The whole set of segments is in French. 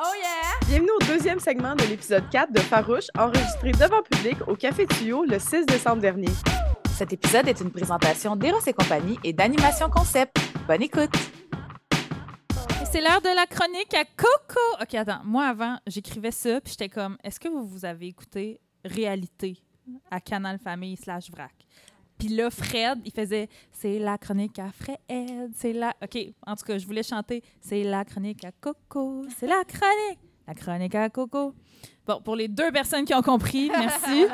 Oh yeah! Bienvenue au deuxième segment de l'épisode 4 de Farouches, enregistré devant public au Café Tuyo le 6 décembre dernier. Cet épisode est une présentation d'Eros et Compagnie et d'Animation Concept. Bonne écoute! C'est l'heure de la chronique à Coco! OK, attends. Moi, avant, j'écrivais ça, puis j'étais comme, est-ce que vous avez écouté Réalité à Canal Famille / Vrac? Puis là, Fred, il faisait « C'est la chronique à Fred, c'est la... » OK, en tout cas, je voulais chanter « C'est la chronique à Coco, c'est la chronique à Coco. » Bon, pour les deux personnes qui ont compris, merci.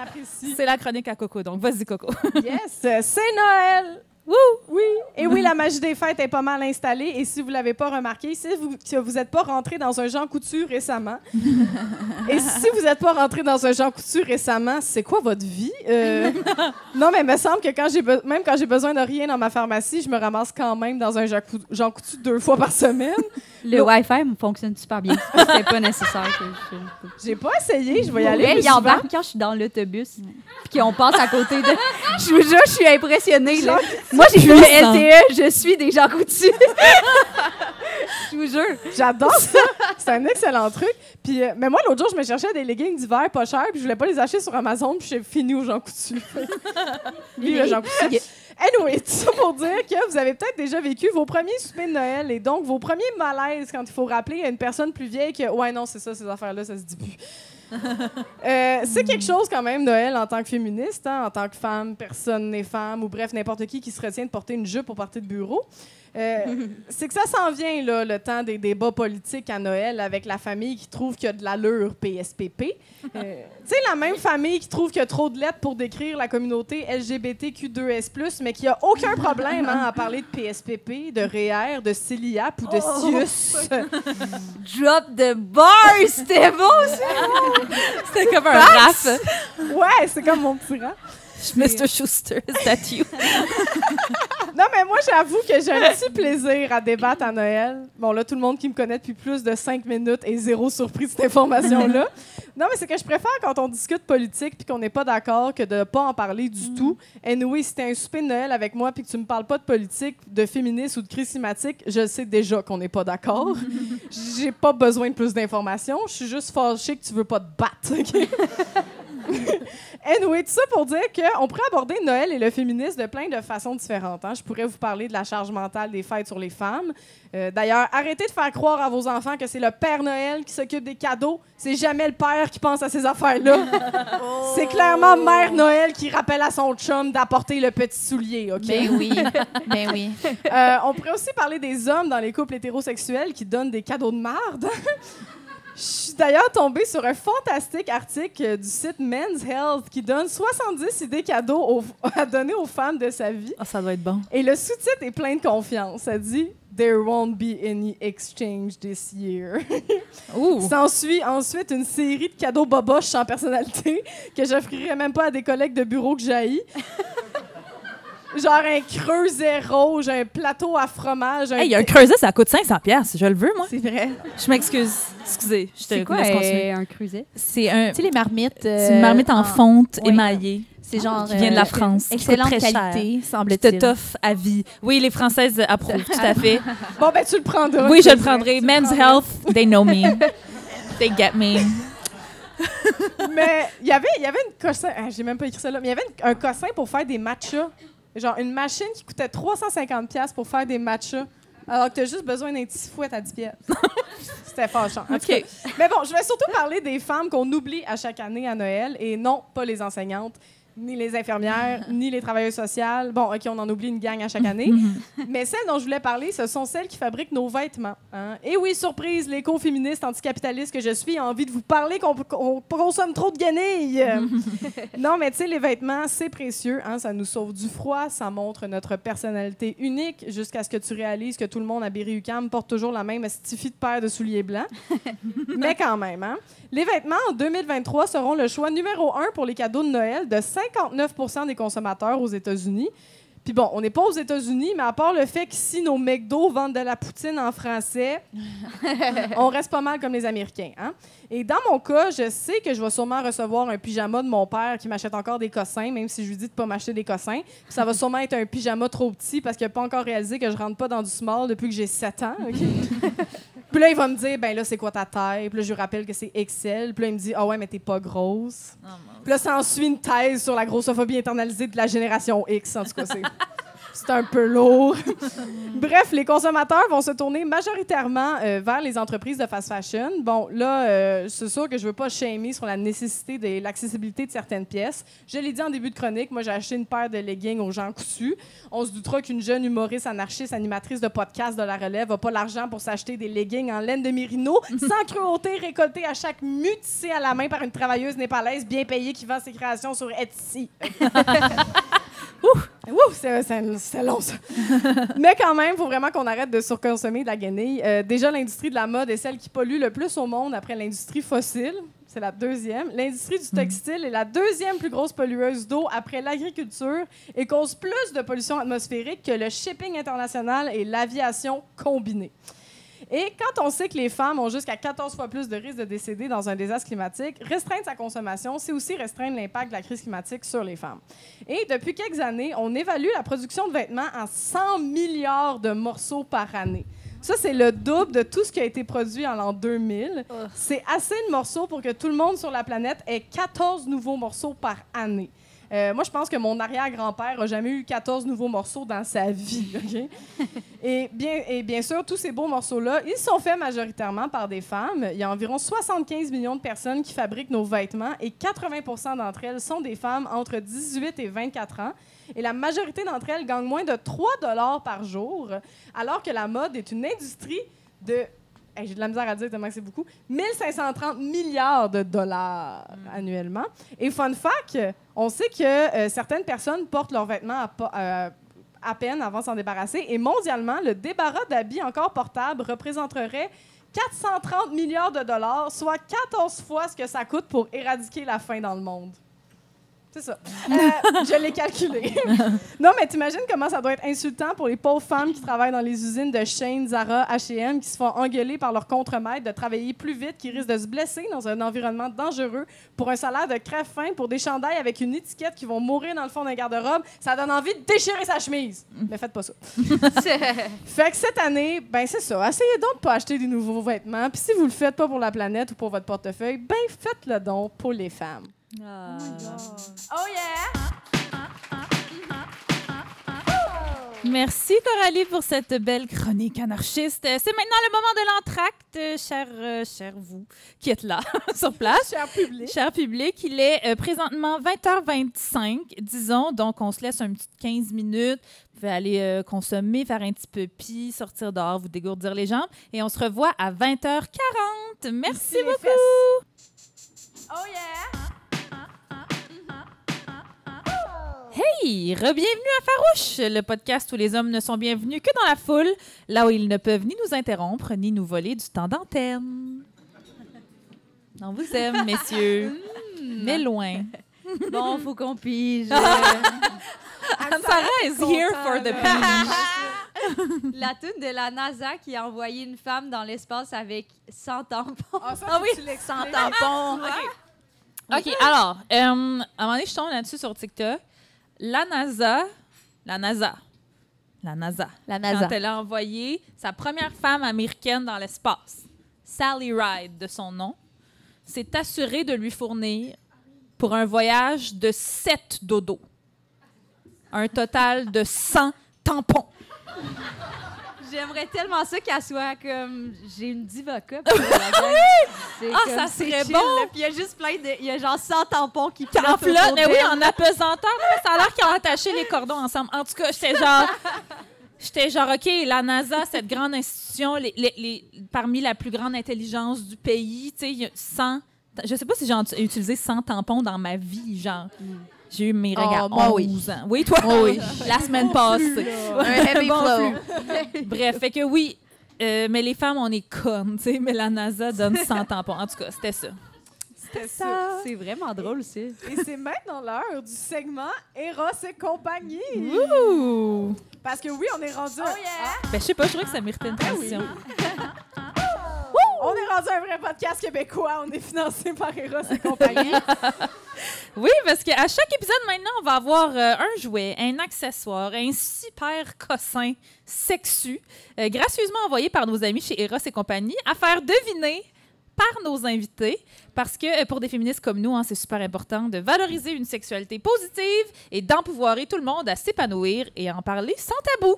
C'est la chronique à Coco, donc vas-y, Coco. Yes, c'est Noël! Woo! Oui! Et oui, la magie des fêtes est pas mal installée. Et si vous ne l'avez pas remarqué, si vous n'êtes pas rentré dans un Jean Coutu récemment, c'est quoi votre vie? Non, mais il me semble que même quand j'ai besoin de rien dans ma pharmacie, je me ramasse quand même dans un Jean Coutu 2 fois par semaine. Le Wi-Fi fonctionne super bien. C'était pas nécessaire que je... J'ai pas essayé, je vais y aller. Il embarque quand je suis dans l'autobus, puis qu'on passe à côté de... Je vous jure, je suis impressionnée. Là. Moi, j'ai vu le LTE, je suis des Jean Coutu. Je vous jure. J'adore ça. C'est un excellent truc. Puis, mais moi, l'autre jour, je me cherchais des leggings d'hiver pas chers, puis je voulais pas les acheter sur Amazon, puis j'ai fini au Jean Coutu. Lui, le Jean Coutu. Yeah. Anyway, tout ça pour dire que vous avez peut-être déjà vécu vos premiers soupers de Noël et donc vos premiers malaises quand il faut rappeler à une personne plus vieille que « Ouais, non, c'est ça, ces affaires-là, ça se dit plus. » c'est quelque chose quand même, Noël, en tant que féministe, hein, en tant que femme, personne n'est femme, ou bref, n'importe qui se retient de porter une jupe au party de bureau. C'est que ça s'en vient, là, le temps des débats politiques à Noël avec la famille qui trouve qu'il y a de l'allure PSPP. Tu sais, la même famille qui trouve qu'il y a trop de lettres pour décrire la communauté LGBTQ2S+, mais qui n'a aucun problème à parler de PSPP, de REER, de CELIAPP ou de CIUSSS. Drop the bar, c'était beau, c'était comme un rap. Ouais, c'est comme mon petit rap. Mr. Schuster, is that you? Non, mais moi, j'avoue que j'ai un petit plaisir à débattre à Noël. Bon, là, tout le monde qui me connaît depuis plus de 5 minutes est zéro surpris de cette information-là. Non, mais c'est que je préfère quand on discute politique puis qu'on n'est pas d'accord que de ne pas en parler du tout. Anyway, si t'as un souper de Noël avec moi puis que tu me parles pas de politique, de féminisme ou de crise climatique, je sais déjà qu'on n'est pas d'accord. J'ai pas besoin de plus d'informations. Je suis juste fâchée que tu veux pas te battre, OK? Anyway, tout ça pour dire qu'on pourrait aborder Noël et le féminisme de plein de façons différentes. Hein? Je pourrais vous parler de la charge mentale des fêtes sur les femmes. D'ailleurs, arrêtez de faire croire à vos enfants que c'est le Père Noël qui s'occupe des cadeaux. C'est jamais le père qui pense à ces affaires-là. C'est clairement Mère Noël qui rappelle à son chum d'apporter le petit soulier. OK? Mais oui, mais oui. On pourrait aussi parler des hommes dans les couples hétérosexuels qui donnent des cadeaux de marde. Je suis d'ailleurs tombée sur un fantastique article du site Men's Health qui donne 70 idées cadeaux à donner aux femmes de sa vie. Ah, ça doit être bon. Et le sous-titre est plein de confiance. Ça dit « There won't be any exchange this year ». S'ensuit ensuite une série de cadeaux boboches sans personnalité que j'offrirais même pas à des collègues de bureau que j'haïs. Genre un creuset rouge, un plateau à fromage. Hey, un creuset, ça coûte 500$. Je le veux, moi. C'est vrai. Je m'excuse. Excusez. C'est quoi un creuset? C'est un... Tu sais, les marmites... C'est une marmite en fonte émaillée. C'est genre... Qui vient de la France. Excellente qualité, semble-t-il. Qui te toffe à vie. Oui, les Françaises approuvent, tout à fait. Bon, ben, tu le prendras. Oui, je le prendrai. Men's Health, they know me. They get me. Mais il y avait une cossin... J'ai même pas écrit ça là. Mais il y avait un cossin pour faire des matchas. Genre une machine qui coûtait 350$ pour faire des matchas, alors que t'as juste besoin d'un petit fouet à 10$. C'était fâchant. Okay. Mais bon, je vais surtout parler des femmes qu'on oublie à chaque année à Noël, et non, pas les enseignantes, ni les infirmières, ni les travailleuses sociales. Bon, OK, on en oublie une gang à chaque année. Mais celles dont je voulais parler, ce sont celles qui fabriquent nos vêtements. Hein? Et oui, surprise, l'éco-féministe anticapitaliste que je suis a envie de vous parler qu'on consomme trop de guenilles. Non, mais tu sais, les vêtements, c'est précieux. Hein? Ça nous sauve du froid, ça montre notre personnalité unique, jusqu'à ce que tu réalises que tout le monde à Berri-UQAM porte toujours la même astifi de paire de souliers blancs. Mais quand même, hein? Les vêtements, en 2023, seront le choix numéro 1 pour les cadeaux de Noël de 59% des consommateurs aux États-Unis. Puis bon, on n'est pas aux États-Unis, mais à part le fait qu'ici, nos McDo vendent de la poutine en français, on reste pas mal comme les Américains. Hein? Et dans mon cas, je sais que je vais sûrement recevoir un pyjama de mon père qui m'achète encore des cossins, même si je lui dis de ne pas m'acheter des cossins. Puis ça va sûrement être un pyjama trop petit parce qu'il n'a pas encore réalisé que je rentre pas dans du small depuis que j'ai 7 ans. Okay? Puis là, il va me dire, ben là, c'est quoi ta taille? Puis là, je lui rappelle que c'est XL. Puis là, il me dit, ah ouais, mais t'es pas grosse. Oh, puis là, ça ensuit une thèse sur la grossophobie internalisée de la génération X. En tout cas, c'est un peu lourd. Bref, les consommateurs vont se tourner majoritairement vers les entreprises de fast fashion. Bon, là, c'est sûr que je veux pas shamer sur la nécessité de l'accessibilité de certaines pièces. Je l'ai dit en début de chronique, moi, j'ai acheté une paire de leggings au Jean Coutu. On se doutera qu'une jeune humoriste anarchiste, animatrice de podcast de La Relève, n'a pas l'argent pour s'acheter des leggings en laine de mérino, sans cruauté, récoltée à chaque mue tissée à la main par une travailleuse népalaise bien payée qui vend ses créations sur Etsy. Ouf, c'est long, ça. Mais quand même, il faut vraiment qu'on arrête de surconsommer de la guenille. Déjà, l'industrie de la mode est celle qui pollue le plus au monde après l'industrie fossile. C'est la deuxième. L'industrie du textile est la deuxième plus grosse pollueuse d'eau après l'agriculture et cause plus de pollution atmosphérique que le shipping international et l'aviation combinée. Et quand on sait que les femmes ont jusqu'à 14 fois plus de risques de décéder dans un désastre climatique, restreindre sa consommation, c'est aussi restreindre l'impact de la crise climatique sur les femmes. Et depuis quelques années, on évalue la production de vêtements en 100 milliards de morceaux par année. Ça, c'est le double de tout ce qui a été produit en l'an 2000. C'est assez de morceaux pour que tout le monde sur la planète ait 14 nouveaux morceaux par année. Moi, je pense que mon arrière-grand-père n'a jamais eu 14 nouveaux morceaux dans sa vie. Okay? Et bien sûr, tous ces beaux morceaux-là, ils sont faits majoritairement par des femmes. Il y a environ 75 millions de personnes qui fabriquent nos vêtements et 80% d'entre elles sont des femmes entre 18 et 24 ans. Et la majorité d'entre elles gagnent moins de 3 $ par jour, alors que la mode est une industrie de... Hey, j'ai de la misère à dire tellement que c'est beaucoup. 1530 milliards de dollars annuellement. Et fun fact, on sait que certaines personnes portent leurs vêtements à peine avant de s'en débarrasser. Et mondialement, le débarras d'habits encore portables représenterait 430 milliards de dollars, soit 14 fois ce que ça coûte pour éradiquer la faim dans le monde. C'est ça. Je l'ai calculé. Non, mais t'imagines comment ça doit être insultant pour les pauvres femmes qui travaillent dans les usines de Shein, Zara, H&M, qui se font engueuler par leur contremaître de travailler plus vite, qui risquent de se blesser dans un environnement dangereux pour un salaire de crève-faim, pour des chandails avec une étiquette qui vont mourir dans le fond d'un garde-robe. Ça donne envie de déchirer sa chemise. Mais faites pas ça. Fait que cette année, ben c'est ça. Essayez donc de pas acheter des nouveaux vêtements. Puis si vous le faites pas pour la planète ou pour votre portefeuille, ben faites-le donc pour les femmes. Oh my God. Oh yeah! Merci Coralie pour cette belle chronique anarchiste. C'est maintenant le moment de l'entracte, cher vous qui êtes là sur place. Cher public. Cher public, il est présentement 20h25, disons, donc on se laisse un petit 15 minutes. Vous pouvez aller consommer, faire un petit peu pis, sortir dehors, vous dégourdir les jambes et on se revoit à 20h40. Merci beaucoup! Oh yeah! Hey! Re-bienvenue à Farouches, le podcast où les hommes ne sont bienvenus que dans la foule, là où ils ne peuvent ni nous interrompre, ni nous voler du temps d'antenne. On vous aime, messieurs, mais loin. Bon, faut qu'on pige. Anne-Sarah is here for the pige. La toune de la NASA qui a envoyé une femme dans l'espace avec 100 tampons. Ah, ça, ah oui, 100 tampons. OK, alors, à un moment donné, je tombe là-dessus sur TikTok. La NASA, quand elle a envoyé sa première femme américaine dans l'espace, Sally Ride de son nom, s'est assurée de lui fournir pour un voyage de 7 dodos, un total de 100 tampons. J'aimerais tellement ça qu'elle soit comme... J'ai une diva cup. Oui! Ah, ça serait chill, bon! Puis il y a juste plein de... Il y a genre 100 tampons qui flottent. Mais oui, en apesanteur. Ça a l'air qu'ils ont attaché les cordons ensemble. En tout cas, j'étais genre, OK, la NASA, cette grande institution, parmi la plus grande intelligence du pays, tu sais, il y a 100... Je sais pas si j'ai utilisé 100 tampons dans ma vie, genre... J'ai eu mes regards à 11 ans. Oui, toi? Oh, oui. La semaine passée. Un heavy flow. Bref, fait que oui, mais les femmes, on est connes, tu sais, mais la NASA donne 100 tampons. En tout cas, c'était ça. C'était ça. C'est vraiment drôle aussi. Et c'est maintenant l'heure du segment Eros et Compagnie. Ouh! Parce que oui, on est rendu... Oh yeah! Ben, je sais pas, je trouvais que ça méritait une transition. On est rendu rendu un vrai podcast québécois. On est financé par Eros et Compagnie. Oui, parce qu'à chaque épisode, maintenant, on va avoir un jouet, un accessoire, un super cossin sexu, gracieusement envoyé par nos amis chez Eros et Compagnie, à faire deviner par nos invités, parce que pour des féministes comme nous, hein, c'est super important de valoriser une sexualité positive et d'empouvoirer tout le monde à s'épanouir et à en parler sans tabou.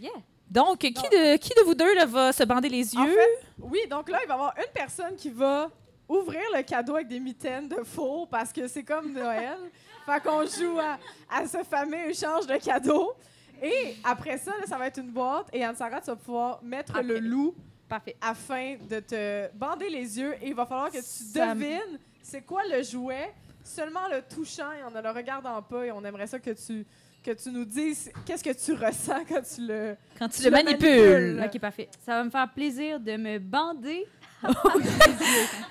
Yeah. Donc, qui de vous deux là, va se bander les yeux? En fait, oui, donc là, il va y avoir une personne qui va ouvrir le cadeau avec des mitaines de faux parce que c'est comme Noël. Fait qu'on joue à ce fameux échange de cadeaux. Et après ça, là, ça va être une boîte et Anne-Sarah, tu vas pouvoir mettre le loup. Parfait. Afin de te bander les yeux. Et il va falloir que tu devines c'est quoi le jouet. Seulement le touchant et en ne le regardant pas. Et on aimerait ça que tu nous dises qu'est-ce que tu ressens quand tu le manipules. OK, parfait. Ça va me faire plaisir de me bander.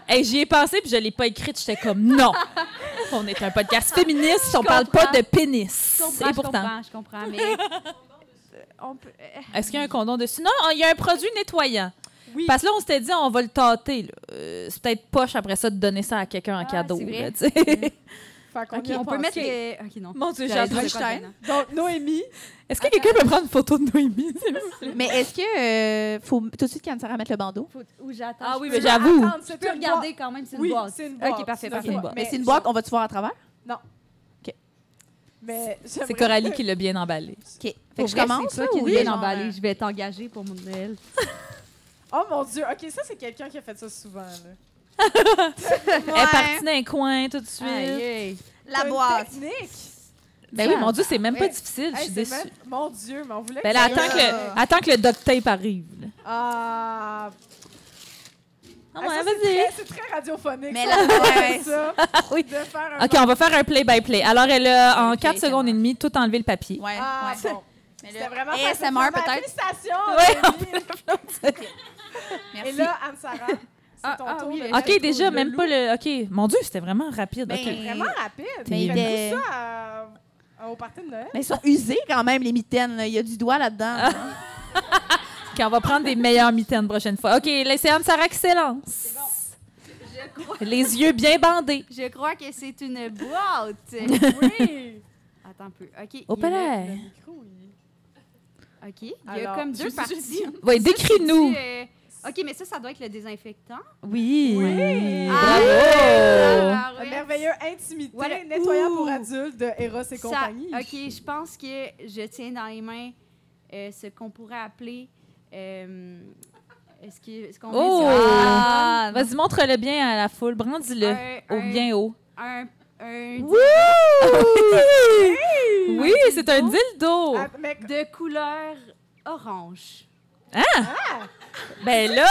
Hey, j'y ai pensé puis je l'ai pas écrite. J'étais comme non. On est un podcast féministe. On parle pas de pénis. Et pourtant. Je comprends. Mais... Est-ce qu'il y a un condom dessus? Non, il y a un produit nettoyant. Oui. Parce que là, on s'était dit, on va le tâter. C'est peut-être poche après ça de donner ça à quelqu'un en cadeau. Là, on peut mettre les... OK, non. Mon Dieu, j'ai un Shein. Donc, Noémie. Est-ce que quelqu'un peut prendre une photo de Noémie? Mais est-ce que faut tout de suite qu'Anne Sarah mette le bandeau? Ou j'attends. Ah oui, mais j'avoue. Tu peux regarder quand même, c'est une boîte. OK, parfait. Mais c'est une boîte, on va-tu voir à travers? Non. Mais c'est Coralie qui l'a bien emballé. OK. Fait que je commence, c'est toi qui l'as bien emballé. Je vais t'engager pour mon Noël. Oh mon Dieu. OK, ça, c'est quelqu'un qui a fait ça souvent. Là. Elle est partie d'un coin tout de suite. Aïe. La boîte. Technique. Ben oui, mon Dieu, c'est même pas difficile. Je suis déçue. Mon Dieu, mais on voulait que ça... Attends que le duct tape arrive. Là. Ah... c'est très radiophonique. Mais là, ça. Oui. OK, on va faire un play-by-play. Alors, elle a, en 4 secondes et demie, tout enlevé le papier. Ouais. Ah, bon. C'était vraiment ASMR, peut-être. Félicitations. Merci. Et là, Anne-Sarah, c'est ton tour. Oui, OK, déjà, même pas le... OK, mon Dieu, c'était vraiment rapide. Mais okay. Vraiment rapide. Mais tout ça au party de Noël. Mais ils sont usés quand même, les mitaines. Il y a du doigt là-dedans. On va prendre des meilleures mitaines prochaine fois. OK, laissez Anne-Sarah qui s'élance. C'est bon. Je crois... Les yeux bien bandés. Je crois que c'est une boîte. Oui. Attends un peu. OK. Au palais. Le micro, il... OK. Alors, il y a comme deux parties. Oui, décris-nous. OK, mais ça doit être le désinfectant. Oui. Oui. Bravo. Un merveilleux intimité, voilà. Nettoyant pour adultes de Eros et Compagnie. OK, je pense que je tiens dans les mains ce qu'on pourrait appeler... Est-ce qu'on met sur... vas-y, montre-le bien à la foule. Brandis-le bien haut. Un dildo. Oui, c'est un dildo. De couleur orange. Ah! Ben là,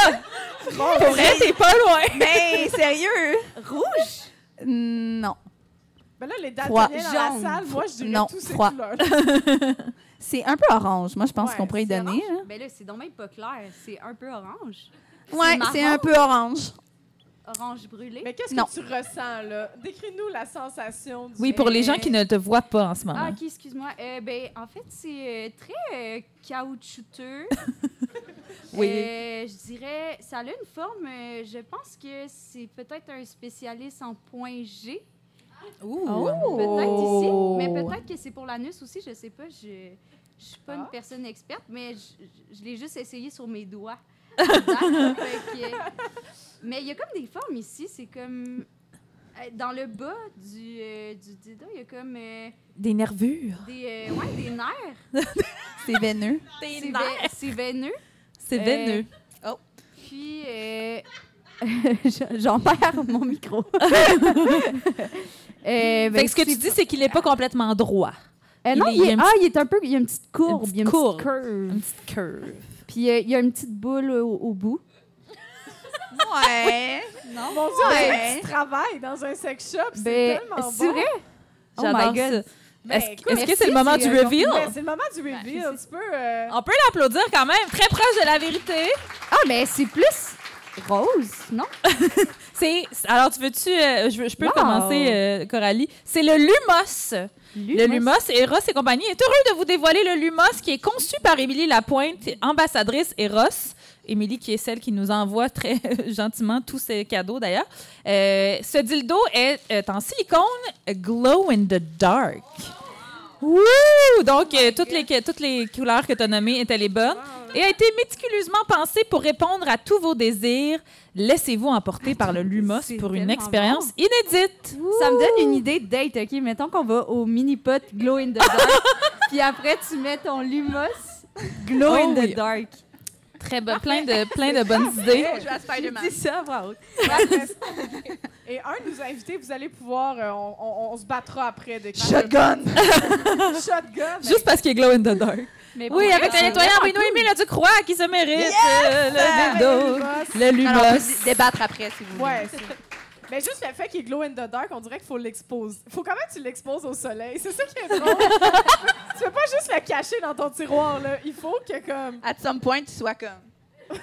pour vrai, t'es pas loin. Mais sérieux? Rouge? Non. Ben là, les Daltoniens dans la salle, moi, je dirais tous ces couleurs. C'est un peu orange. Moi, je pense qu'on pourrait y donner. Hein. Ben là, c'est donc même pas clair. C'est un peu orange. Ouais, c'est un peu orange. Orange brûlé. Mais qu'est-ce que tu ressens, là? Décris-nous la sensation du... Oui, pour les gens qui ne te voient pas en ce moment. Ah, OK, excuse-moi. Ben, en fait, c'est très caoutchouteux. Oui. Je dirais, ça a une forme... je pense que c'est peut-être un spécialiste en point G. Peut-être ici, mais peut-être que c'est pour l'anus aussi, je sais pas, je suis pas une personne experte, mais je l'ai juste essayé sur mes doigts. Mais il y a comme des formes ici, c'est comme dans le bas du dida, il y a comme des nervures, des nerfs. C'est veineux. C'est veineux. C'est veineux. Oh. Puis j'en perds mon micro. Ben, ce que tu dis, c'est qu'il n'est pas complètement droit. Non, il est un peu... Il y a une petite courbe. Il y a une petite curve. Puis il y a une petite boule au bout. Ouais. Non. Mon Dieu, tu travailles dans un sex shop. C'est tellement bon. C'est vrai? Oh my God. Est-ce que c'est le moment du reveal? C'est le moment du reveal. On peut l'applaudir quand même. Très proche de la vérité. Ah, mais c'est plus... Rose, non? Alors, tu veux-tu... je peux commencer, Coralie. C'est le Lumos. Le Lumos, Eros et Compagnie est heureux de vous dévoiler le Lumos qui est conçu par Émilie Lapointe, ambassadrice Eros. Émilie, qui est celle qui nous envoie très gentiment tous ces cadeaux, d'ailleurs. Ce dildo est en silicone glow in the dark. Wouh! Donc, toutes les couleurs que tu as nommées étaient les bonnes. Et a été méticuleusement pensé pour répondre à tous vos désirs. Laissez-vous emporter par le Lumos pour une expérience inédite. Ouh. Ça me donne une idée de date, OK? Mettons qu'on va au mini-pot glow in the dark, puis après, tu mets ton Lumos glow in the dark. Très bon, plein de bonnes idées. Je vais à Spider-Man. C'est ça, bravo. Et un nous a invités, vous allez pouvoir, on se battra après. Shotgun! Shotgun! Juste parce qu'il est glow in the dark. Mais oui, avec un nettoyant, oui, Noémie Leduc-Roy qui se mérite. Yes! Le lumos. Alors, on peut débattre après, si vous voulez. Ouais, mais juste le fait qu'il est glow in the dark, on dirait qu'il faut l'exposer. Faut quand même que tu l'exposes au soleil. C'est ça qui est drôle. Tu peux pas juste le cacher dans ton tiroir, là. Il faut que, comme... At some point, tu sois comme... Ah!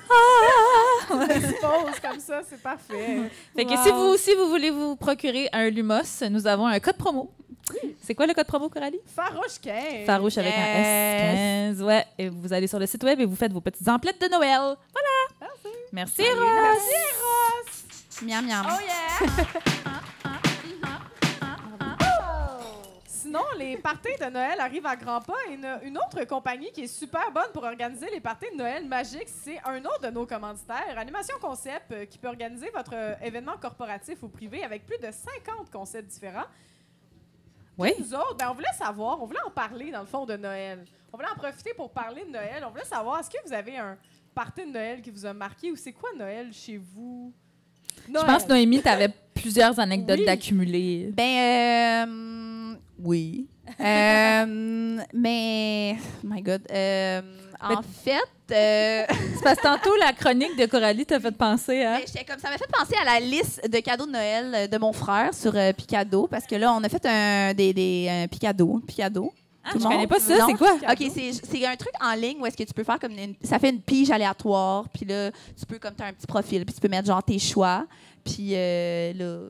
On l'expose comme ça, c'est parfait. Fait que si vous aussi, vous voulez vous procurer un lumos, nous avons un code promo. C'est quoi le code promo, Coralie? Farouche 15. Farouche avec un S. 15, ouais. Et vous allez sur le site web et vous faites vos petites emplettes de Noël. Voilà. Merci. Merci, Ross. Merci, Ross. Miam, miam. Oh, yeah. Sinon, les parties de Noël arrivent à grands pas. Et une autre compagnie qui est super bonne pour organiser les parties de Noël magiques, c'est un autre de nos commanditaires, Animation Concept, qui peut organiser votre événement corporatif ou privé avec plus de 50 concepts différents. Oui. Nous autres, ben, on voulait savoir, on voulait en parler dans le fond de Noël. On voulait en profiter pour parler de Noël. On voulait savoir, est-ce que vous avez un party de Noël qui vous a marqué ou c'est quoi Noël chez vous? Noël. Je pense, Noémie, tu avais plusieurs anecdotes d'accumuler. Ben, oui. Mais, oh my God. En fait... c'est parce que tantôt, la chronique de Coralie t'a fait penser à... Ça m'a fait penser à la liste de cadeaux de Noël de mon frère sur Picado, parce que là, on a fait un Picado. Picado. Ah, je connais pas ça, c'est quoi? OK, c'est un truc en ligne où est-ce que tu peux faire comme... ça fait une pige aléatoire, puis là, tu peux, comme t'as un petit profil, puis tu peux mettre genre tes choix, puis là,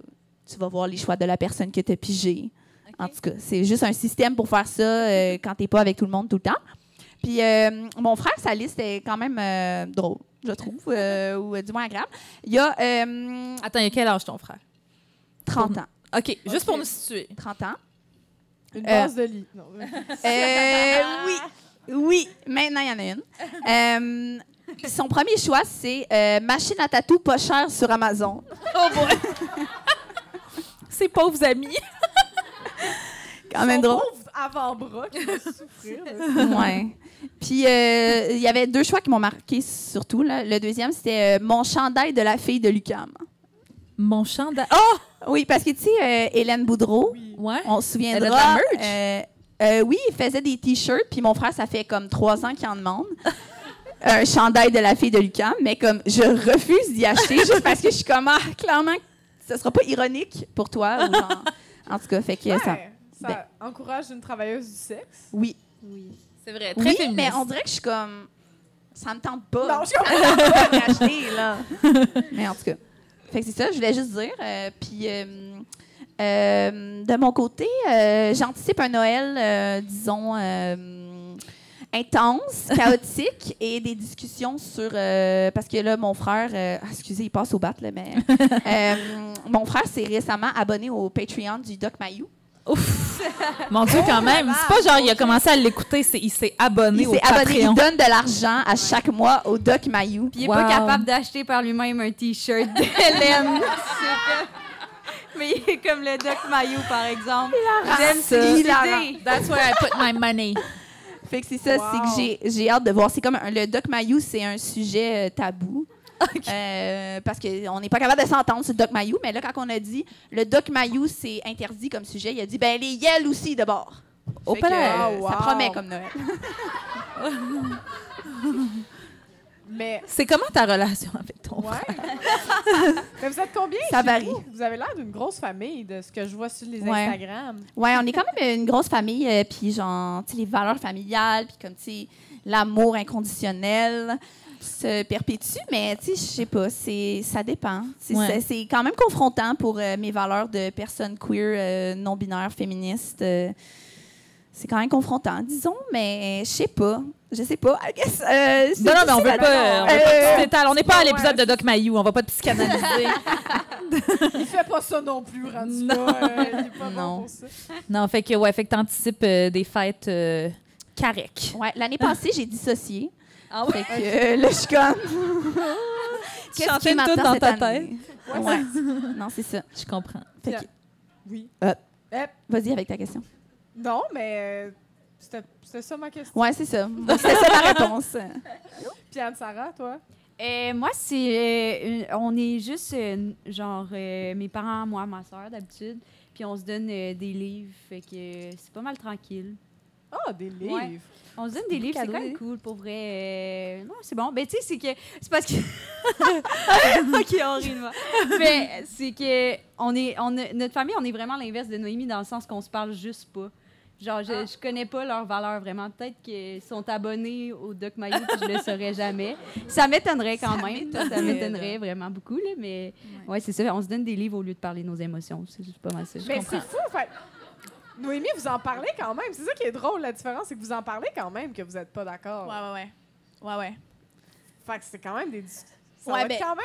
tu vas voir les choix de la personne que t'as pigé. Okay. En tout cas, c'est juste un système pour faire ça quand t'es pas avec tout le monde tout le temps. Puis mon frère, sa liste est quand même drôle, je trouve, ou du moins agréable. Il y a... Attends, il a quel âge ton frère? 30 ans. OK, juste pour nous situer. 30 ans. Une base de lit. Non. Oui, oui, maintenant, il y en a une. Son premier choix, c'est machine à tatou pas chère sur Amazon. Oh boy! Ses pauvres amis. Quand même drôle. Avant-bras qui va souffrir. Oui. Puis, il y avait deux choix qui m'ont marqué surtout. Là. Le deuxième, c'était mon chandail de la fille de l'UQAM. Mon chandail? Oh! Oui, parce que, tu sais, Hélène Boudreau, oui. On se souviendra... Elle a de la merch? Oui, il faisait des T-shirts. Puis mon frère, ça fait comme 3 ans qu'il en demande. Un chandail de la fille de l'UQAM. Mais comme, je refuse d'y acheter juste parce que je suis comme, clairement, ce sera pas ironique pour toi. Ou genre, en tout cas, fait que ça... Ça encourage une travailleuse du sexe? Oui. Oui. C'est vrai, très féministe. Mais on dirait que je suis comme... Ça me tente pas. Non, je ne l'acheter, là. Mais en tout cas. Fait que c'est ça, je voulais juste dire. Puis, de mon côté, j'anticipe un Noël, disons, intense, chaotique, et des discussions sur... parce que là, mon frère... excusez, il passe au bat, là, mais... mon frère s'est récemment abonné au Patreon du Doc Mayou. Ouf! Mon Dieu, quand même! C'est pas genre il a commencé à l'écouter, il s'est abonné au Patreon. Il donne de l'argent à chaque mois au Doc Mayou. Puis il est pas capable d'acheter par lui-même un T-shirt d'Hélène. Mais il est comme le Doc Mayou, par exemple. J'aime ça. That's where I put my money. Fait que c'est ça, c'est que j'ai hâte de voir. C'est comme le Doc Mayou, c'est un sujet tabou. Okay. Parce qu'on n'est pas capable de s'entendre sur le Doc Mayou, mais là, quand on a dit le Doc Mayou, c'est interdit comme sujet, il a dit ben les yels aussi de bord. Oh, ça promet comme Noël. Mais c'est comment ta relation avec ton frère? Mais vous êtes combien? Ça varie. Vous avez l'air d'une grosse famille de ce que je vois sur les Instagram. Ouais, on est quand même une grosse famille, puis genre, tu sais, les valeurs familiales, puis comme tu sais, l'amour inconditionnel se perpétue, mais tu sais, je sais pas, ça dépend. C'est quand même confrontant pour mes valeurs de personne queer, non-binaire, féministe. C'est quand même confrontant, disons, mais je sais pas. Je sais pas. Non, non, mais on veut pas. On n'est pas à l'épisode de Doc Mayou. On va pas te psychanalyser. Il fait pas ça non plus, Randy. Non. Il est pas bon pour ça. Non, fait que, ouais, fait que t'anticipes des fêtes carèques. Ouais, l'année passée, j'ai dissocié. Ah ouais? Fait que là, je suis comme... Qu'est-ce qui m'attend dans ta tête? Ouais. Ouais. Non, c'est ça. Je comprends. Fait que... Oui. Vas-y avec ta question. Non, mais... C'était ça ma question. Oui, c'est ça. C'était ça la réponse. Puis Anne-Sarah, toi? Moi, c'est... on est juste, genre, mes parents, moi, ma soeur, d'habitude. Puis on se donne des livres. Fait que c'est pas mal tranquille. Ah, des livres? Ouais. On se donne des livres, c'est quand même cool, pour vrai. Non, c'est bon. Ben, tu sais, c'est que... C'est parce que... OK, on rit de moi. Mais c'est que notre famille, on est vraiment l'inverse de Noémie, dans le sens qu'on se parle juste pas. Genre, je connais pas leurs valeurs, vraiment. Peut-être qu'ils sont abonnés au Doc Mayo, puis je le saurais jamais. Ça m'étonnerait quand même. Ça m'étonnerait vraiment beaucoup, là, mais... Ouais, c'est ça. On se donne des livres au lieu de parler nos émotions. C'est juste pas mal ça. Mais c'est fou, en fait. Noémie, vous en parlez quand même. C'est ça qui est drôle, la différence, c'est que vous en parlez quand même, que vous n'êtes pas d'accord. Ouais. Fait que c'est quand même des... quand même...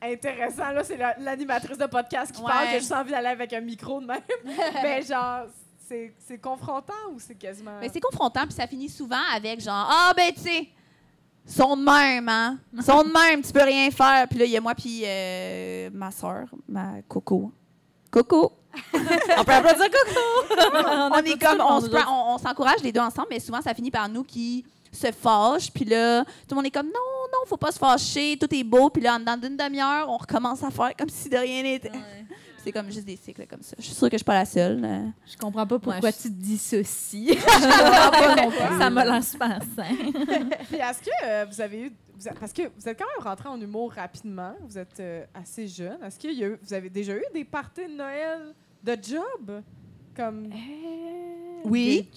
intéressant, là. C'est l'animatrice de podcast qui parle, que j'ai juste envie d'aller avec un micro de même. Mais genre... C'est confrontant ou c'est quasiment... Mais c'est confrontant, puis ça finit souvent avec genre « Ah, ben, tu sais, sont de même, hein? Sont de même, tu peux rien faire. » Puis là, il y a moi, puis ma soeur, ma Coco. Coco! On peut applaudir Coco! On s'encourage les deux ensemble, mais souvent, ça finit par nous qui se fâchent. Puis là, tout le monde est comme « Non, faut pas se fâcher, tout est beau. » Puis là, dans une demi-heure, on recommence à faire comme si de rien n'était. Ouais. C'est comme juste des cycles comme ça. Je suis sûre que je suis pas la seule. Je comprends pas pourquoi tu te dissocies. Ça me lance pas enceinte. Puis est-ce que vous avez eu... Parce que vous êtes quand même rentrée en humour rapidement. Vous êtes assez jeune. Est-ce que vous avez déjà eu des parties de Noël de job? Comme... Oui.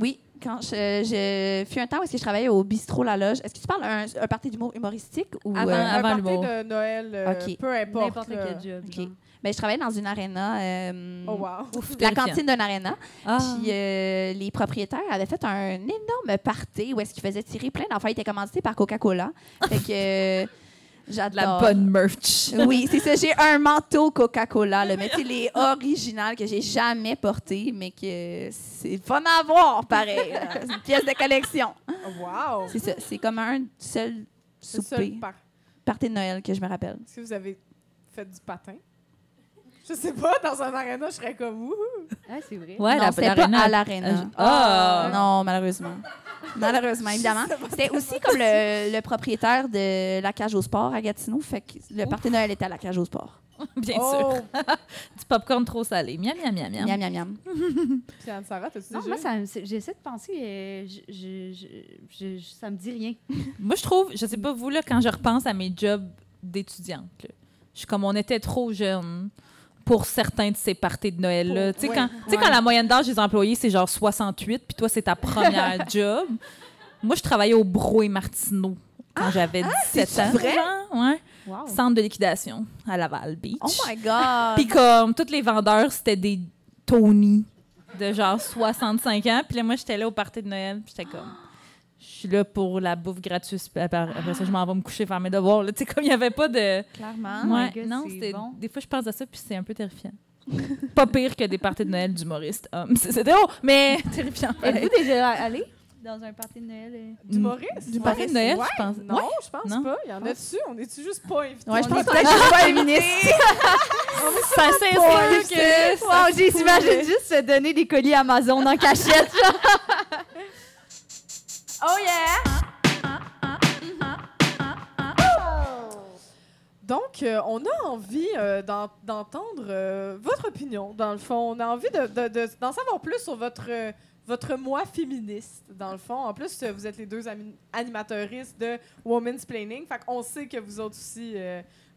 Oui. Quand je fus un temps où est-ce que je travaillais au bistrot La Loge. Est-ce que tu parles d'un party d'humour humoristique ou avant un party de Noël, peu importe. N'importe quel job. Okay. Ben, je travaillais dans une aréna, la cantine d'une aréna. Ah. Puis les propriétaires avaient fait un énorme party où est-ce qu'ils faisaient tirer plein d'enfants. Ils étaient commandés par Coca-Cola. Fait que... j'adore. La bonne merch. Oui, c'est ça. J'ai un manteau Coca-Cola, là, mais tu sais, les originales que j'ai jamais portées, mais que c'est fun à voir, pareil. C'est une pièce de collection. Wow! C'est ça. C'est comme un seul souper, party de Noël que je me rappelle. Est-ce que vous avez fait du patin? Je sais pas, dans un aréna, je serais comme ouh. Ah, c'est vrai. Ouais, non, c'était pas à l'aréna. Ah! Non, malheureusement. Malheureusement, évidemment. C'était aussi comme le propriétaire de la cage au sport à Gatineau. Fait que le party Noël était à la cage au sport. Bien sûr. Du popcorn trop salé. Miam, miam, miam, miam. Miam, miam, miam. Puis Anne-Sarah, t'as-tu déjà? Non, moi, j'essaie de penser, ça me dit rien. Moi, je trouve, je sais pas vous, là, quand je repense à mes jobs d'étudiante, là, je suis comme on était trop jeunes pour certains de ces parties de Noël là. Tu sais quand la moyenne d'âge des employés c'est genre 68 puis toi c'est ta première job. Moi je travaillais au Bro et Martineau quand j'avais 17 ans. Vrai? Ouais. Wow. Centre de liquidation à Laval Beach. Oh my god. Puis comme tous les vendeurs c'était des Tony de genre 65 ans puis là moi j'étais là au party de Noël puis j'étais comme je suis là pour la bouffe gratuite. Après ça, je m'en vais me coucher faire mes devoirs. Tu sais, comme il n'y avait pas de... Clairement. Ouais, gars, non, c'était bon. Des fois, je pense à ça, puis c'est un peu terrifiant. Pas pire que des parties de Noël d'humoristes. C'était drôle, mais terrifiant. Êtes-vous déjà allé dans un party de Noël d'humoristes? Du party de Noël, je pense. Non, je pense pas. Il y en a dessus. On est-tu juste pas évités? Ouais, je pense que je suis pas éminée. Ça s'inspire que... J'imagine juste se donner des colis Amazon en cachette. Oh yeah! Donc, on a envie d'entendre votre opinion, dans le fond. On a envie d'en savoir plus sur votre moi féministe, dans le fond. En plus, vous êtes les deux animatrices de Womansplaining. Fait qu'on sait que vous autres aussi,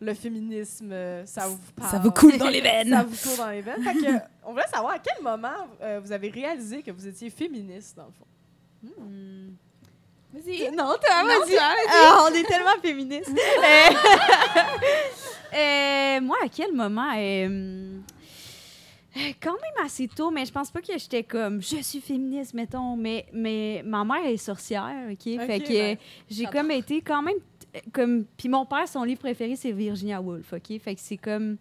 le féminisme, ça vous parle. Ça vous coule dans les veines! Ça vous coule dans les veines. Fait que, on voulait savoir à quel moment vous avez réalisé que vous étiez féministe, dans le fond. Vas-y. Non, vas-y. On est tellement féministes. Moi, à quel moment Quand même assez tôt, mais je pense pas que j'étais comme je suis féministe, mettons. Mais ma mère est sorcière, ok? Fait que ben, j'ai comme été quand même. Puis mon père, son livre préféré, c'est Virginia Woolf, ok? Fait que c'est comme.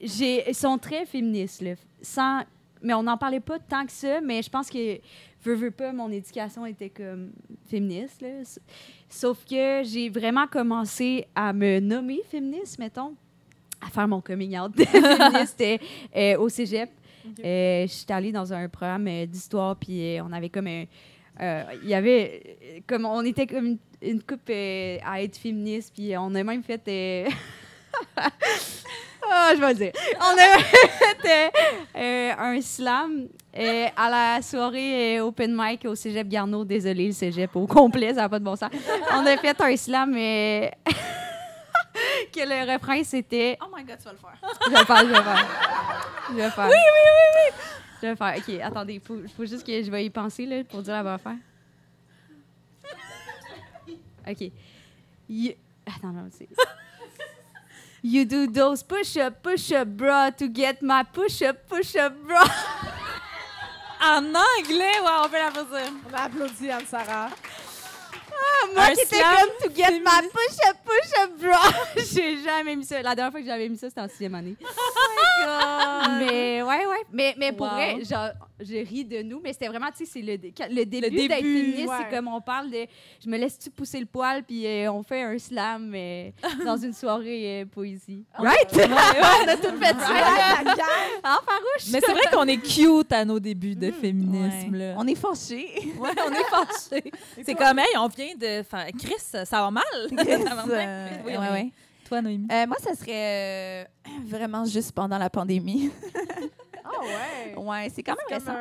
Ils sont très féministes, là. Sans, mais on n'en parlait pas tant que ça, mais je pense que. Veux pas, mon éducation était comme féministe, là. Sauf que j'ai vraiment commencé à me nommer féministe, mettons, à faire mon coming out de féministe au cégep. Okay. J'étais allée dans un programme d'histoire, puis on avait comme un... il y avait... comme on était comme une couple à être féministe, puis on a même fait... Ah, oh, je vais le dire. On a fait un slam à la soirée open mic au cégep Garneau. Désolée, le cégep au complet, ça n'a pas de bon sens. On a fait un slam que le refrain, c'était... Oh my God, tu vas le faire. Je vais le faire. Oui. Je vais le faire. OK, attendez, il faut juste que je vais y penser là, pour dire la bonne affaire. OK. Attends, non, c'est... You do those push-up, bra, to get my push-up, bra. En anglais, ouais, on peut l'applaudir. On a applaudi Anne-Sarah. Ah, moi qui était comme to get my push-up, bra. J'ai jamais mis ça. La dernière fois que j'avais mis ça, c'était en 6e année. Oh my God. Mais ouais. Mais pour vrai, genre, je ris de nous, mais c'était vraiment, tu sais, c'est le début d'être féministe. Ouais. C'est comme on parle de je me laisse-tu pousser le poil, puis on fait un slam dans une soirée poésie. Right? On a tout fait ça. En Farouches. Mais c'est vrai qu'on est cute à nos débuts de féminisme. Ouais. Là. On est fâchés. Ouais, on est fâchés. C'est comme, hey, on vient de. Enfin, Chris, ça va mal. Oui. Toi, Noémie? Moi, ça serait vraiment juste pendant la pandémie. Ah ouais. Ouais, c'est quand même récent.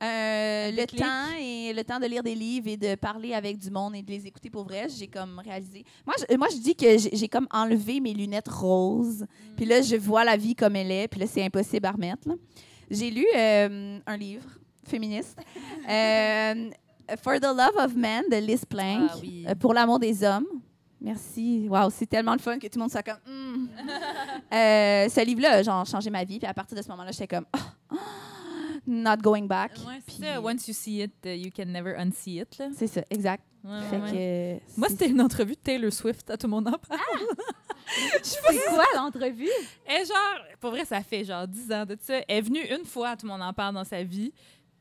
Le temps de lire des livres et de parler avec du monde et de les écouter pour vrai, j'ai comme réalisé. Moi je dis que j'ai comme enlevé mes lunettes roses. Puis là je vois la vie comme elle est, puis là c'est impossible à remettre. Là. J'ai lu un livre féministe. For the Love of Men de Liz Plank, Pour l'amour des hommes. Merci. Wow, c'est tellement le fun que tout le monde soit comme... ce livre-là, genre, changé ma vie. Puis à partir de ce moment-là, j'étais comme... Oh, not going back. Ouais, puis, once you see it, you can never unsee it. C'est ça, exact. Ouais, fait que, moi, c'était une entrevue de Taylor Swift. À tout le monde en parle. Ah! C'est quoi l'entrevue? Et genre, pour vrai, ça fait genre 10 ans de ça. Elle est venue une fois, tout le monde en parle dans sa vie.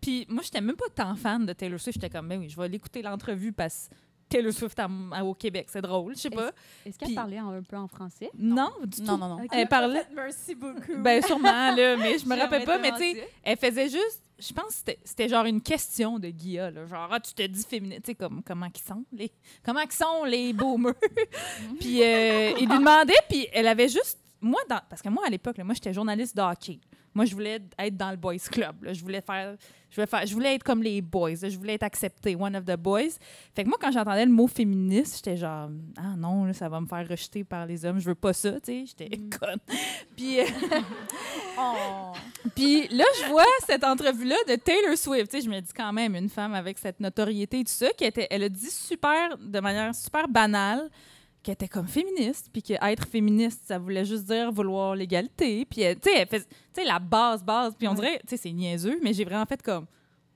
Puis moi, j'étais même pas tant fan de Taylor Swift. J'étais comme, ben oui, je vais l'écouter l'entrevue parce que... Taylor Swift au Québec, c'est drôle, je sais pas. Est-ce qu'elle parlait un peu en français? Non, du tout. Non. Okay. Elle parlait... Merci beaucoup. Bien, sûrement, là, mais je me rappelle pas, mais tu sais, elle faisait juste... Je pense que c'était genre une question de Guilla, là, genre, ah, tu te dis féministe, tu sais, comme, comment qu'ils sont les boomers? Puis il lui demandait, puis elle avait juste... Parce que moi, à l'époque, moi, j'étais journaliste de hockey. Moi, je voulais être dans le boys club. Là. Je voulais être comme les boys. Là. Je voulais être acceptée, one of the boys. Fait que moi, quand j'entendais le mot féministe, j'étais genre, ah non, là, ça va me faire rejeter par les hommes. Je veux pas ça, tu sais. J'étais conne. Puis, Puis là, je vois cette entrevue-là de Taylor Swift. Tu sais, je me dis quand même, une femme avec cette notoriété et tout ça, elle a dit de manière super banale, qu'elle était comme féministe, puis qu'être féministe, ça voulait juste dire vouloir l'égalité. Puis, tu sais, la base. Puis on dirait, tu sais, c'est niaiseux, mais j'ai vraiment fait comme...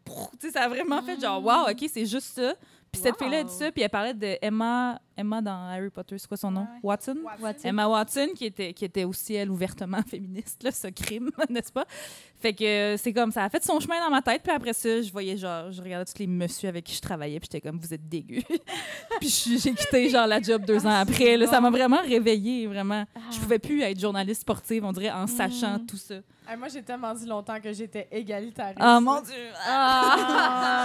Tu sais, ça a vraiment fait genre, wow, OK, c'est juste ça. Puis cette fille-là a dit ça, puis elle parlait de Emma dans Harry Potter, c'est quoi son nom? Watson. Emma Watson, qui était aussi, elle, ouvertement féministe, là, ce crime, n'est-ce pas? Fait que c'est comme, ça a fait son chemin dans ma tête, puis après ça, je voyais genre, je regardais tous les messieurs avec qui je travaillais, puis j'étais comme, vous êtes dégueu. Puis j'ai quitté, genre, la job 2 ans après, là, ça m'a vraiment réveillée, vraiment. Je pouvais plus être journaliste sportive, on dirait, en sachant tout ça. Moi, j'ai tellement dit longtemps que j'étais égalitariste. Oh mon Dieu!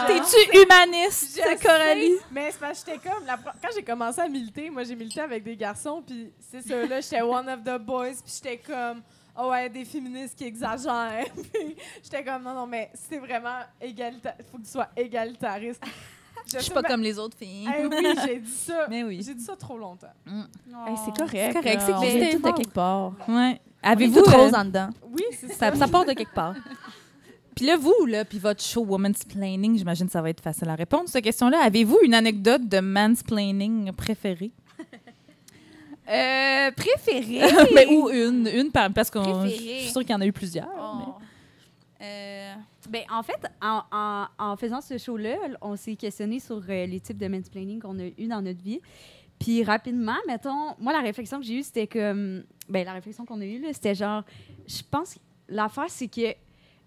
T'es-tu humaniste, Coralie? Mais c'est parce que j'étais comme... Quand j'ai commencé à militer, moi, j'ai milité avec des garçons, puis c'est ceux-là, j'étais one of the boys, puis j'étais comme... Oh ouais, des féministes qui exagèrent. Puis j'étais comme, non, mais c'est vraiment égalitaire. Faut que tu sois égalitariste. Je suis pas comme les autres filles. Eh oui, j'ai dit ça. Mais oui. J'ai dit ça trop longtemps. C'est correct. C'est que c'était tout de quelque part. Ouais. Avez-vous rose en dedans? Oui, c'est ça. Ça part de quelque part. Puis là, vous, là, puis votre show Womansplaining, j'imagine que ça va être facile à répondre, cette question-là. Avez-vous une anecdote de mansplaining préférée? Préférée? Ou une, parce que je suis sûre qu'il y en a eu plusieurs. Oh. Mais... Ben, en fait, en faisant ce show-là, on s'est questionné sur les types de mansplaining qu'on a eu dans notre vie. Puis rapidement, mettons, moi, la réflexion que j'ai eue, c'était comme... Ben, la réflexion qu'on a eue, c'était genre... Je pense que l'affaire, c'est que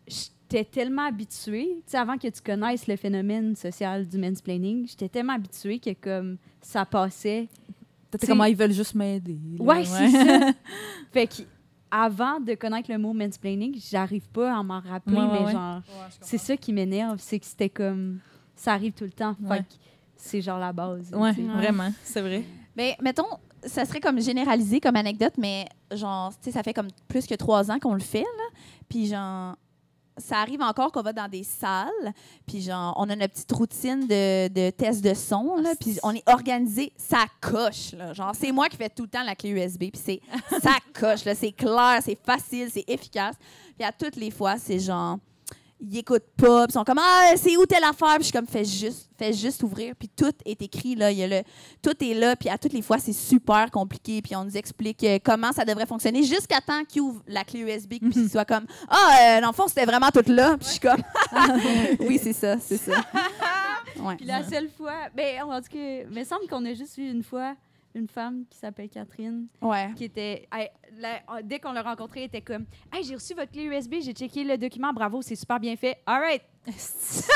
j'étais tellement habituée... Tu sais, avant que tu connaisses le phénomène social du mansplaining, j'étais tellement habituée que comme ça passait... Peut-être comment ils veulent juste m'aider. Ouais, c'est ça. Fait que... Avant de connaître le mot mansplaining, j'arrive pas à m'en rappeler, ouais, mais genre, ouais, c'est ça qui m'énerve, c'est que c'était comme, ça arrive tout le temps, ouais. Fait que c'est genre la base. Oui, vraiment, c'est vrai. Mais mettons, ça serait comme généralisé comme anecdote, mais genre, tu sais, ça fait comme plus que 3 ans qu'on le fait, là, puis genre... Ça arrive encore qu'on va dans des salles, puis genre, on a notre petite routine de test de son, là, puis on est organisé, ça coche, là. Genre, c'est moi qui fais tout le temps la clé USB, puis c'est ça coche, là. C'est clair, c'est facile, c'est efficace. Puis à toutes les fois, c'est genre, ils écoutent pas, puis ils sont comme, ah, c'est où telle affaire? Puis je suis comme, fais juste ouvrir, puis tout est écrit, là. Tout est là, puis à toutes les fois, c'est super compliqué, puis on nous explique comment ça devrait fonctionner jusqu'à temps qu'ils ouvrent la clé USB, puis qu'ils soient comme, ah, dans le fond, c'était vraiment tout là, puis je suis comme, oui, c'est ça, c'est ça. Ouais. Puis la seule fois, ben, en tout cas, il me semble qu'on a juste eu une fois une femme qui s'appelle Catherine, ouais, qui était... dès qu'on l'a rencontrée, elle était comme « Hey, j'ai reçu votre clé USB, j'ai checké le document, bravo, c'est super bien fait. All right! » C'est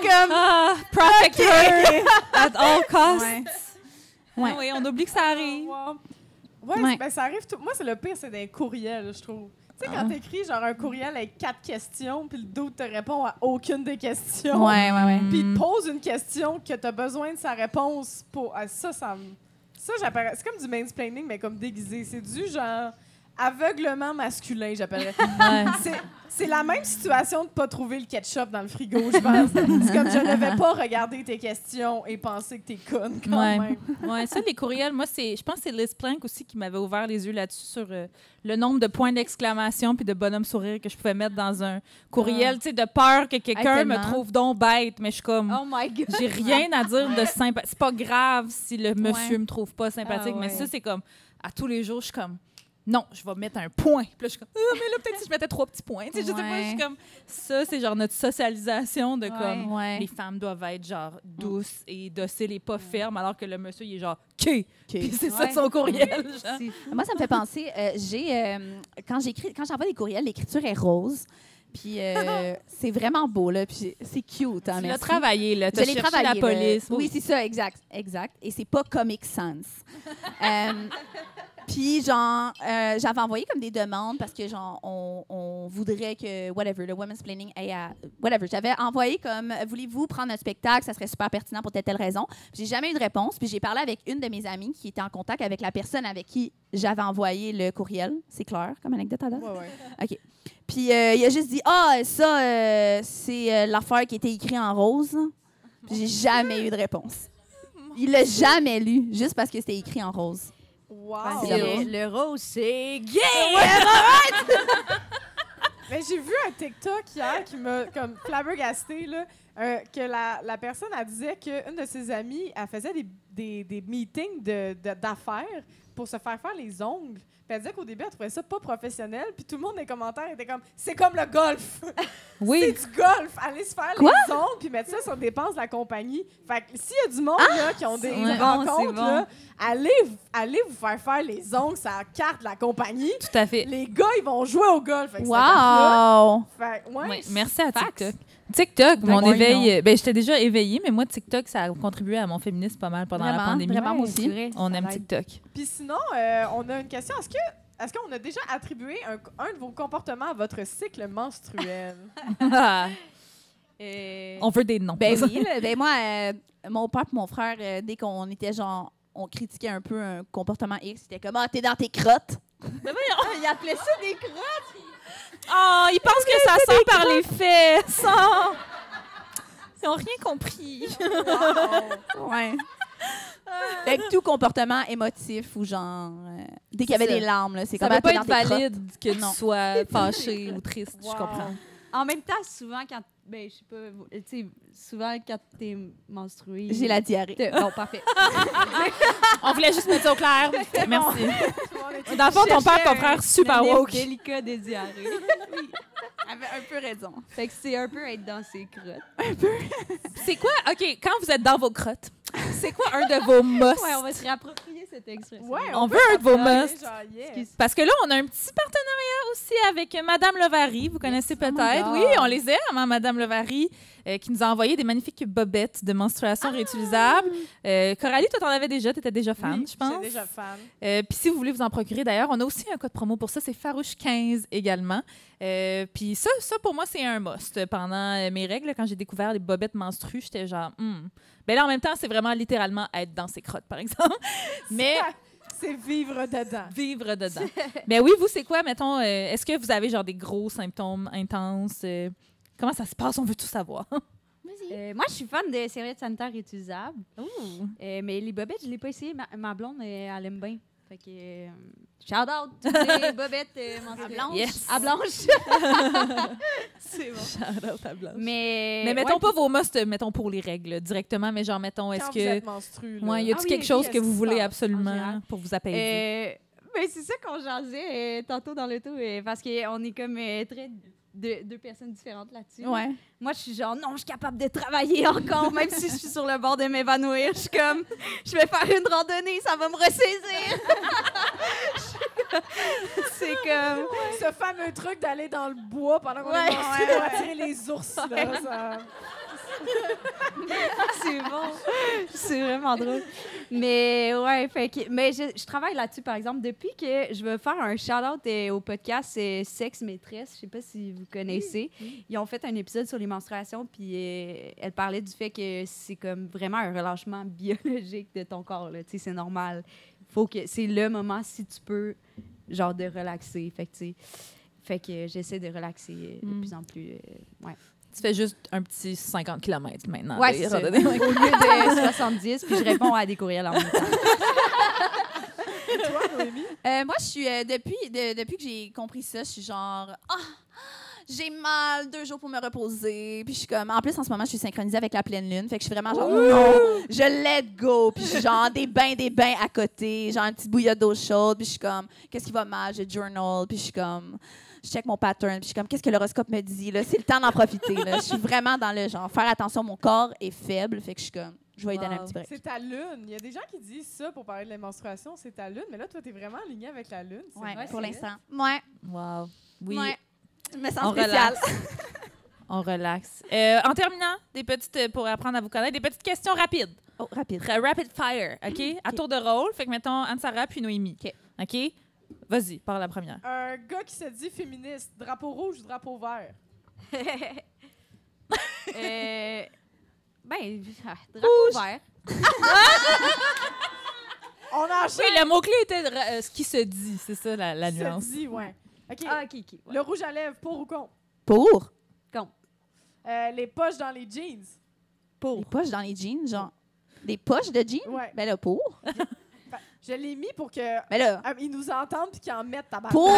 comme « Perfect her at all costs. » Oui, ouais, on oublie que ça arrive. Oui, ouais. Ben, ça arrive tout... Moi, c'est le pire, c'est des courriels, je trouve. Tu sais, quand t'écris genre un courriel avec 4 questions, puis le dude te répond à aucune des questions. Ouais, ouais, ouais. Puis il te pose une question que t'as besoin de sa réponse pour. Ah, ça j'appellerais. C'est comme du mansplaining, mais comme déguisé. C'est du genre aveuglement masculin, j'appellerais. C'est la même situation de pas trouver le ketchup dans le frigo, je pense. C'est comme je ne vais pas regarder tes questions et penser que t'es conne quand même. Ouais, ça, les courriels, moi, je pense que c'est Liz Plank aussi qui m'avait ouvert les yeux là-dessus sur le nombre de points d'exclamation puis de bonhomme sourire que je pouvais mettre dans un courriel, tu sais, de peur que quelqu'un me trouve donc bête, mais je suis comme, oh my God, j'ai rien à dire de sympathique. C'est pas grave si le monsieur me trouve pas sympathique, mais ça, c'est comme, à tous les jours, je suis comme, non, je vais mettre un point. Puis là, je suis comme, ah, mais là, peut-être si je mettais 3 petits points. Tu sais, je sais pas, je suis comme, ça, c'est genre notre socialisation de comme, les femmes doivent être genre douces et dociles et pas fermes, alors que le monsieur, il est genre, Puis c'est ça son courriel. Moi, ça me fait penser, quand j'envoie des courriels, l'écriture est rose. Puis c'est vraiment beau, là. Puis c'est cute, hein, merci. Tu l'as travaillé, là. Tu as cherché la police. Oui, c'est ça, exact. Et c'est pas Comic Sans. Puis, genre, j'avais envoyé comme des demandes parce que, genre, on voudrait que, whatever, le womansplaining ait à... Whatever, j'avais envoyé comme, voulez-vous prendre un spectacle? Ça serait super pertinent pour telle raison. J'ai jamais eu de réponse. Puis j'ai parlé avec une de mes amies qui était en contact avec la personne avec qui j'avais envoyé le courriel. C'est clair, comme anecdote à date? Ouais. OK. Puis il a juste dit, ah, ça, c'est l'affaire qui était écrite en rose. Puis j'ai jamais eu de réponse. Il l'a jamais lu, juste parce que c'était écrit en rose. Wow! Le rose, c'est gay! Ouais, mais j'ai vu un TikTok hier qui m'a comme flabbergastée, là, que la personne, elle disait qu'une de ses amies, elle faisait des meetings d'affaires pour se faire les ongles. Puis elle disait qu'au début, elle trouvait ça pas professionnel. Puis tout le monde, dans les commentaires, était comme, c'est comme le golf! Oui. C'est du golf! Allez se faire les ongles, puis mettre ça sur des dépenses de la compagnie. Fait que s'il y a du monde là, qui ont des rencontres, là, allez vous faire les ongles, ça carte la compagnie. Tout à fait. Les gars, ils vont jouer au golf. Fait que merci à TikTok. TikTok, mon éveil. Ben, j'étais déjà éveillée, mais moi, TikTok, ça a contribué à mon féminisme pas mal pendant la pandémie. Vraiment, aussi. On aime TikTok. Puis sinon, on a une question. Est-ce qu'on a déjà attribué un de vos comportements à votre cycle menstruel? On veut des noms. Ben oui, ben moi, mon père et mon frère, dès qu'on était genre, on critiquait un peu un comportement X, c'était comme, ah, t'es dans tes crottes. Mais voyons, il appelait ça des crottes. Oh, ils pensent que ça sent par les fesses. Ils n'ont rien compris. Wow. Ouais. Fait que tout comportement émotif ou genre... dès qu'il y avait des larmes, c'est comme... Ça ne peut pas être valide que tu sois fâchée ou triste, je comprends. En même temps, souvent, quand... Ben, je sais pas... Tu sais, souvent, quand t'es menstruée... J'ai la diarrhée. Bon, parfait. On voulait juste mettre ça au clair. Merci. Dans le fond, ton père et ton frère, super woke. Délicat des diarrhées. Oui. avait un peu raison. Fait que c'est un peu être dans ses crottes. Un peu. C'est quoi, OK, quand vous êtes dans vos crottes, c'est quoi un de vos musts? Ouais, on va se réapproprier cette expression. Ouais, on veut un de vos musts. Yes. Parce que là, on a un petit partenariat aussi avec Madame L'Ovary. Vous connaissez peut-être. Oui, on les aime, hein, Madame L'Ovary, qui nous a envoyé des magnifiques bobettes de menstruation réutilisables. Coralie, toi, t'en avais déjà. T'étais déjà fan, oui, je pense. J'étais déjà fan. Puis si vous voulez vous en procurer, d'ailleurs, on a aussi un code promo pour ça. C'est Farouches 15 également. Puis ça, pour moi, c'est un must. Pendant mes règles, quand j'ai découvert les bobettes menstrues, j'étais genre... Ben là, en même temps, c'est vraiment littéralement être dans ses crottes, par exemple. Mais c'est vivre dedans. Vivre dedans. Mais oui, vous, c'est quoi, mettons, est-ce que vous avez genre des gros symptômes intenses? Comment ça se passe? On veut tout savoir. Moi, je suis fan de serviettes sanitaires réutilisables. Mais les bobettes, je ne l'ai pas essayé. Ma blonde, elle aime bien. Fait que shout out les bobettes menstruelles à blanche. Yes. À blanche. C'est bon. Shout out à blanche. Mais mettons pas vos musts, mettons pour les règles directement, mais genre mettons est-ce que moi y a-t-il quelque chose que vous voulez absolument pour vous apaiser? Ben c'est ça qu'on jasait tantôt dans l'auto parce que on est comme très deux personnes différentes là-dessus. Ouais. Moi, je suis genre, non, je suis capable de travailler encore, même si je suis sur le bord de m'évanouir. Je suis comme, je vais faire une randonnée, ça va me ressaisir. C'est comme ce fameux truc d'aller dans le bois pendant qu'on est menstrué, on va attirer les ours. Là, ça... C'est bon. C'est vraiment drôle. Mais ouais, fait que, mais je travaille là-dessus, par exemple, depuis que je veux faire un shout-out au podcast Sexe Maîtresse. Je sais pas si vous connaissez. Ils ont fait un épisode sur les menstruations, puis elle parlait du fait que c'est comme vraiment un relâchement biologique de ton corps. Tu sais, c'est normal. Faut que c'est le moment, si tu peux, genre de relaxer. Fait que, tu sais, fait que j'essaie de relaxer de plus en plus. Ouais. Tu fais juste un petit 50 km maintenant. Oui, c'est ça. Au lieu de 70, puis je réponds à des courriels en même temps. Toi, Noémie? Moi, je suis, depuis que j'ai compris ça, je suis genre... j'ai mal 2 jours pour me reposer. Puis je suis comme... En plus, en ce moment, je suis synchronisée avec la pleine lune. Fait que je suis vraiment genre... Ouh! Non, je let go. Puis je suis genre des bains à côté. Genre une petite bouillotte d'eau chaude. Puis je suis comme... Qu'est-ce qui va mal? Je journal. Puis je suis comme... Je check mon pattern, puis je suis comme, qu'est-ce que l'horoscope me dit? C'est le temps d'en profiter. Là. Je suis vraiment dans le genre, faire attention, mon corps est faible, fait que je suis comme, je vais y donner un petit break. C'est ta lune. Il y a des gens qui disent ça pour parler de la menstruation, c'est ta lune, mais là, toi, t'es vraiment alignée avec la lune. Oui, pour l'instant. Ouais. Wow. Oui. Ouais. Je me sens spéciale. On relaxe. En terminant, des petites, pour apprendre à vous connaître, des petites questions rapides. Oh, rapide. Rapid fire, OK? À tour de rôle, fait que mettons Anne-Sarah puis Noémie. OK. OK? Vas-y, parle la première. Un gars qui se dit féministe, drapeau rouge ou drapeau vert? Drapeau rouge. Vert. On enchaîne. Oui, le mot-clé était ce qui se dit, c'est ça la nuance. Ce qui se dit, ouais. Okay. Ah, OK. Ouais. Le rouge à lèvres, pour ou contre? Pour. Contre. Les poches dans les jeans? Pour. Les poches dans les jeans, genre des poches de jeans? Ouais. Ben là, pour. Je l'ai mis pour qu'ils nous entendent et qu'ils en mettent ta barre. Pour!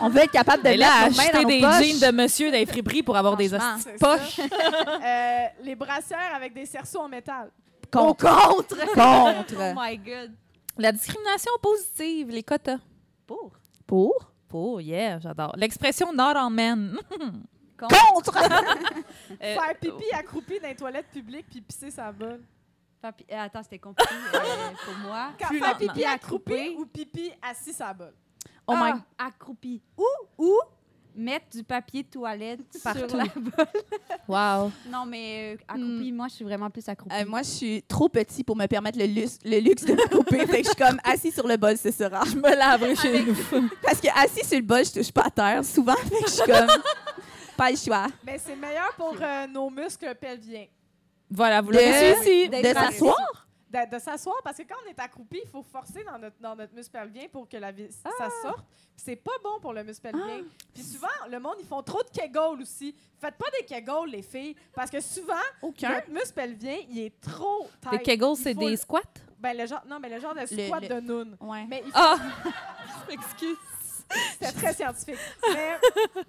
On veut être capable de acheter des jeans de monsieur dans les friperies pour avoir des poches. Les brassières avec des cerceaux en métal. Contre! Oh my God! La discrimination positive, les quotas. Pour, yeah, j'adore. L'expression « not all men ». Contre! Faire pipi accroupi dans les toilettes publiques puis pisser sa bolle. Attends, c'était compliqué pour moi. Faire pipi accroupi ou pipi assis à la bolle? Oh my God. Accroupi. Ou mettre du papier de toilette partout. Sur la bolle. Wow. Non, mais accroupi, moi, je suis vraiment plus accroupi. Moi, je suis trop petit pour me permettre le luxe de m'accroupir. Fait que je suis comme assis sur le bol, c'est ça. Je me laverai chez nous. Parce que assis sur le bol, je touche pas à terre souvent. Fait que je suis comme pas le choix. Mais c'est meilleur pour nos muscles pelviens. Voilà, vous l'avez su ici. De s'asseoir? De s'asseoir, parce que quand on est accroupi, il faut forcer dans notre muscle pelvien pour que ça sorte. C'est pas bon pour le muscle pelvien. Puis souvent, le monde, ils font trop de Kegels aussi. Faites pas des Kegels, les filles, parce que souvent, notre muscle pelvien, il est trop tight. Des Kegels, c'est des squats? Ben, le genre de squat de noun. Ouais. Mais je m'excuse. C'était très scientifique. Mais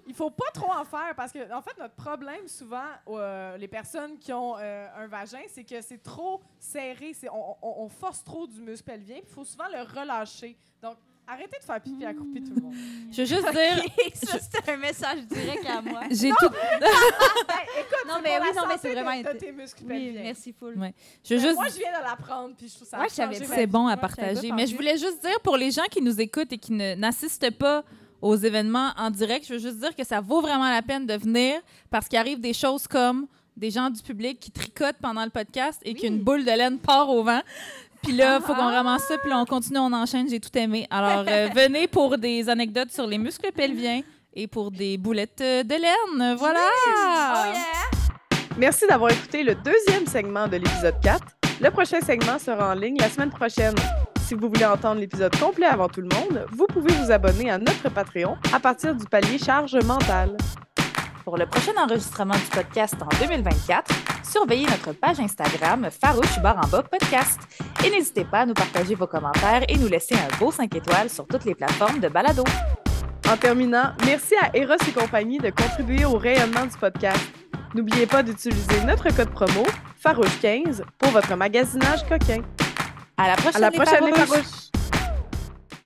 il ne faut pas trop en faire parce que, en fait, notre problème, souvent, les personnes qui ont un vagin, c'est que c'est trop serré. On force trop du muscle pelvien. Il faut souvent le relâcher. Donc, Arrêtez de faire pipi accroupi tout le monde. Je veux juste dire... Okay, ça, c'est un message direct à moi. J'ai tout... Écoute, non, mais oui, non, mais c'est vraiment... tes muscles, oui, merci, full. Ouais. Juste... Moi, je viens de l'apprendre, puis je trouve ça... Ouais, c'est bon à partager. Mais je voulais juste dire, pour les gens qui nous écoutent et qui n'assistent pas aux événements en direct, je veux juste dire que ça vaut vraiment la peine de venir, parce qu'il arrive des choses comme des gens du public qui tricotent pendant le podcast et qu'une boule de laine part au vent. Puis là, il faut qu'on ramasse ça, puis là, on continue, on enchaîne, j'ai tout aimé. Alors, venez pour des anecdotes sur les muscles pelviens et pour des boulettes de laine. Voilà! Oh yeah! Merci d'avoir écouté le deuxième segment de l'épisode 4. Le prochain segment sera en ligne la semaine prochaine. Si vous voulez entendre l'épisode complet avant tout le monde, vous pouvez vous abonner à notre Patreon à partir du palier charge mentale. Pour le prochain enregistrement du podcast en 2024, surveillez notre page Instagram /podcast et n'hésitez pas à nous partager vos commentaires et nous laisser un beau 5 étoiles sur toutes les plateformes de balado. En terminant, merci à Eros et Compagnie de contribuer au rayonnement du podcast. N'oubliez pas d'utiliser notre code promo Farouche15 pour votre magasinage coquin. À la prochaine, les Farouches!